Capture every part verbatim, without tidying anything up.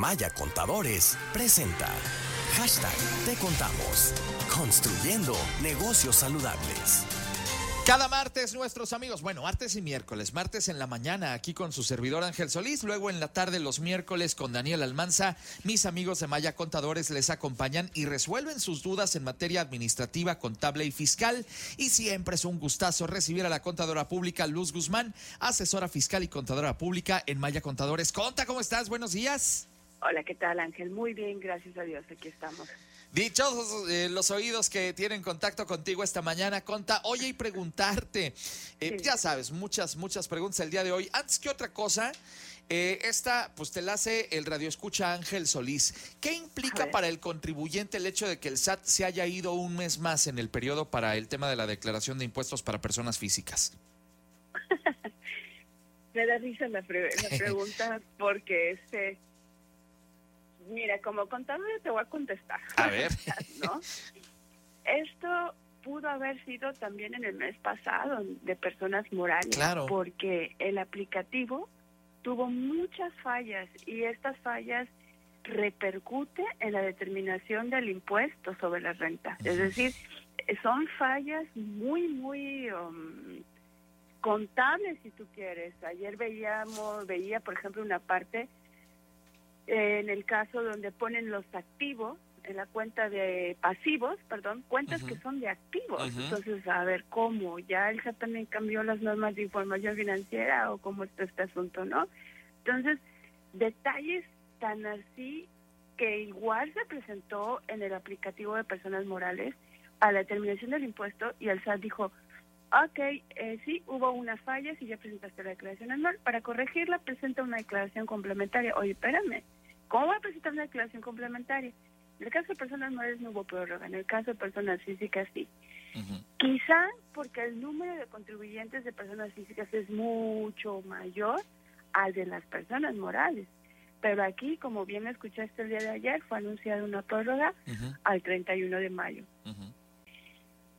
Maya Contadores presenta Hashtag Te Contamos, construyendo negocios saludables. Cada martes, nuestros amigos, bueno, martes y miércoles, martes en la mañana aquí con su servidor Ángel Solís, luego en la tarde los miércoles con Daniel Almanza, mis amigos de Maya Contadores les acompañan y resuelven sus dudas en materia administrativa, contable y fiscal, y siempre es un gustazo recibir a la contadora pública Luz Guzmán, asesora fiscal y contadora pública en Maya Contadores. Conta, ¿cómo estás? Buenos días. Hola, ¿qué tal, Ángel? Muy bien, gracias a Dios, aquí estamos. Dichosos eh, los oídos que tienen contacto contigo esta mañana, Conta. Oye, y preguntarte, eh, sí. ya sabes, muchas, muchas preguntas el día de hoy. Antes que otra cosa, eh, esta pues te la hace el radioescucha Ángel Solís. ¿Qué implica para el contribuyente el hecho de que el S A T se haya ido un mes más en el periodo para el tema de la declaración de impuestos para personas físicas? Me da risa la, pre- la pregunta porque este... Mira, como contadora te voy a contestar. A ver. ¿No? Esto pudo haber sido también en el mes pasado de personas morales. Claro. Porque el aplicativo tuvo muchas fallas y estas fallas repercuten en la determinación del impuesto sobre la renta. Uh-huh. Es decir, son fallas muy, muy... Um, contables, si tú quieres. Ayer veíamos, veía, por ejemplo, una parte... En el caso donde ponen los activos, en la cuenta de pasivos, perdón, cuentas uh-huh. que son de activos. Uh-huh. Entonces, a ver, ¿cómo? ¿Ya el S A T también cambió las normas de información financiera o cómo está este asunto, no? Entonces, detalles tan así que igual se presentó en el aplicativo de personas morales a la determinación del impuesto y el S A T dijo... Ok, eh, sí, hubo unas fallas y ya presentaste la declaración anual. Para corregirla, presenta una declaración complementaria. Oye, espérame, ¿cómo voy a presentar una declaración complementaria? En el caso de personas morales no hubo prórroga, en el caso de personas físicas sí. Uh-huh. Quizá porque el número de contribuyentes de personas físicas es mucho mayor al de las personas morales. Pero aquí, como bien escuchaste el día de ayer, fue anunciada una prórroga uh-huh. al treinta y uno de mayo. Uh-huh.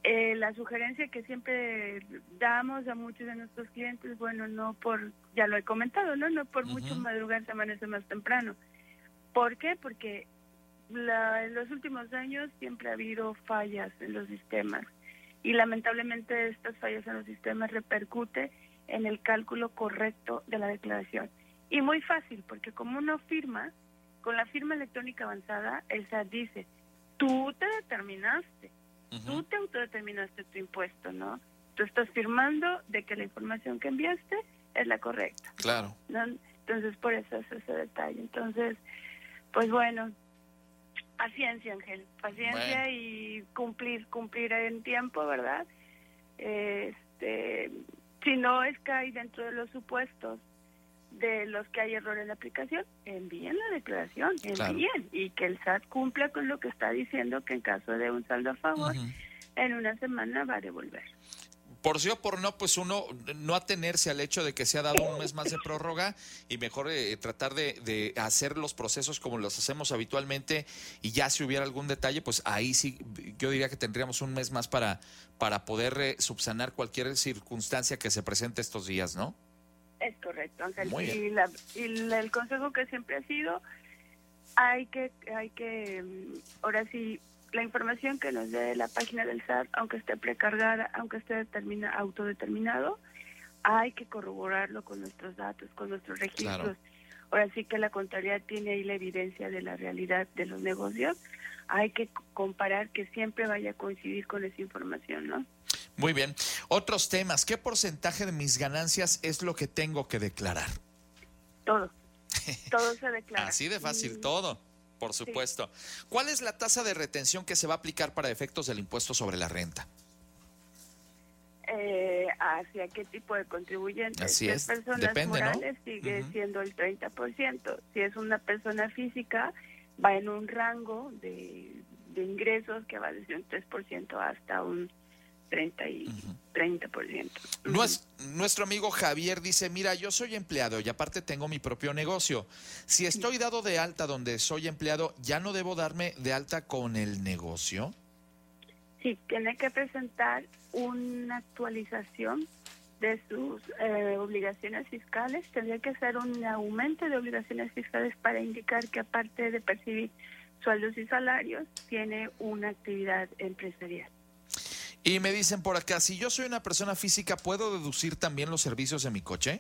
Eh, la sugerencia que siempre damos a muchos de nuestros clientes, bueno, no por, ya lo he comentado, no no por uh-huh. mucho madrugar se amanece más temprano. ¿Por qué? Porque la, en los últimos años siempre ha habido fallas en los sistemas y lamentablemente estas fallas en los sistemas repercute en el cálculo correcto de la declaración. Y muy fácil, porque como uno firma, con la firma electrónica avanzada, el S A T dice, tú te determinaste. Tú te autodeterminaste tu impuesto, ¿no? Tú estás firmando de que la información que enviaste es la correcta. Claro. ¿No? Entonces, por eso es ese detalle. Entonces, pues bueno, paciencia, Ángel. Paciencia bueno. y cumplir, cumplir en tiempo, ¿verdad? Este, si no es que hay dentro de los supuestos de los que hay error en la aplicación, envíen la declaración, envíen, claro. y que el S A T cumpla con lo que está diciendo, que en caso de un saldo a favor, uh-huh. en una semana va a devolver. Por sí o por no, pues uno no atenerse al hecho de que se ha dado un mes más de prórroga y mejor eh, tratar de, de hacer los procesos como los hacemos habitualmente, y ya si hubiera algún detalle, pues ahí sí yo diría que tendríamos un mes más para, para poder eh, subsanar cualquier circunstancia que se presente estos días, ¿no? Es correcto, Ángel. Y, la, y la, el consejo que siempre ha sido, hay que, hay que, ahora sí, la información que nos dé la página del S A T, aunque esté precargada, aunque esté determina, autodeterminado, hay que corroborarlo con nuestros datos, con nuestros registros. Claro. Ahora sí que la contabilidad tiene ahí la evidencia de la realidad de los negocios. Hay que comparar que siempre vaya a coincidir con esa información, ¿no? Muy bien. Otros temas. ¿Qué porcentaje de mis ganancias es lo que tengo que declarar? Todo. Todo se declara. Así de fácil, mm. todo, por supuesto. Sí. ¿Cuál es la tasa de retención que se va a aplicar para efectos del impuesto sobre la renta? Eh, ¿Hacia qué tipo de contribuyentes? Así es. Si es personas Depende, morales, ¿no? sigue uh-huh. siendo el treinta por ciento. Si es una persona física, va en un rango de, de ingresos que va desde un tres por ciento hasta un treinta por ciento. Uh-huh. Nues, nuestro amigo Javier dice, mira, yo soy empleado y aparte tengo mi propio negocio. Si estoy dado de alta donde soy empleado, ¿ya no debo darme de alta con el negocio? Sí, tiene que presentar una actualización de sus eh, obligaciones fiscales, tendría que hacer un aumento de obligaciones fiscales para indicar que aparte de percibir sueldos y salarios, tiene una actividad empresarial. Y me dicen por acá, si yo soy una persona física, ¿puedo deducir también los servicios de mi coche?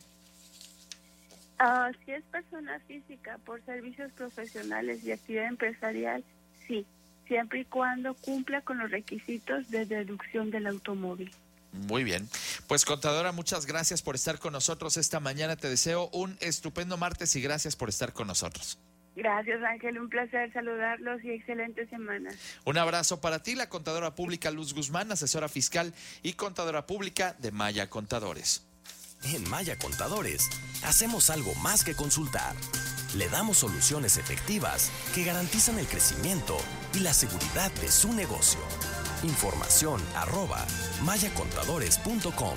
Uh, si es persona física por servicios profesionales y actividad empresarial, sí, siempre y cuando cumpla con los requisitos de deducción del automóvil. Muy bien. Pues, contadora, muchas gracias por estar con nosotros esta mañana. Te deseo un estupendo martes y gracias por estar con nosotros. Gracias, Ángel. Un placer saludarlos y excelente semana. Un abrazo para ti, la contadora pública Luz Guzmán, asesora fiscal y contadora pública de Maya Contadores. En Maya Contadores hacemos algo más que consultar. Le damos soluciones efectivas que garantizan el crecimiento y la seguridad de su negocio. Información arroba maya contadores punto com.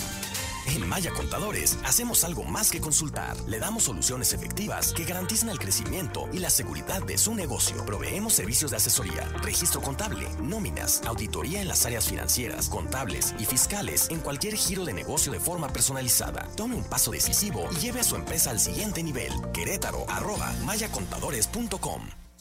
En Maya Contadores hacemos algo más que consultar. Le damos soluciones efectivas que garantizan el crecimiento y la seguridad de su negocio. Proveemos servicios de asesoría, registro contable, nóminas, auditoría en las áreas financieras, contables y fiscales en cualquier giro de negocio de forma personalizada. Tome un paso decisivo y lleve a su empresa al siguiente nivel. Querétaro arroba maya contadores punto com.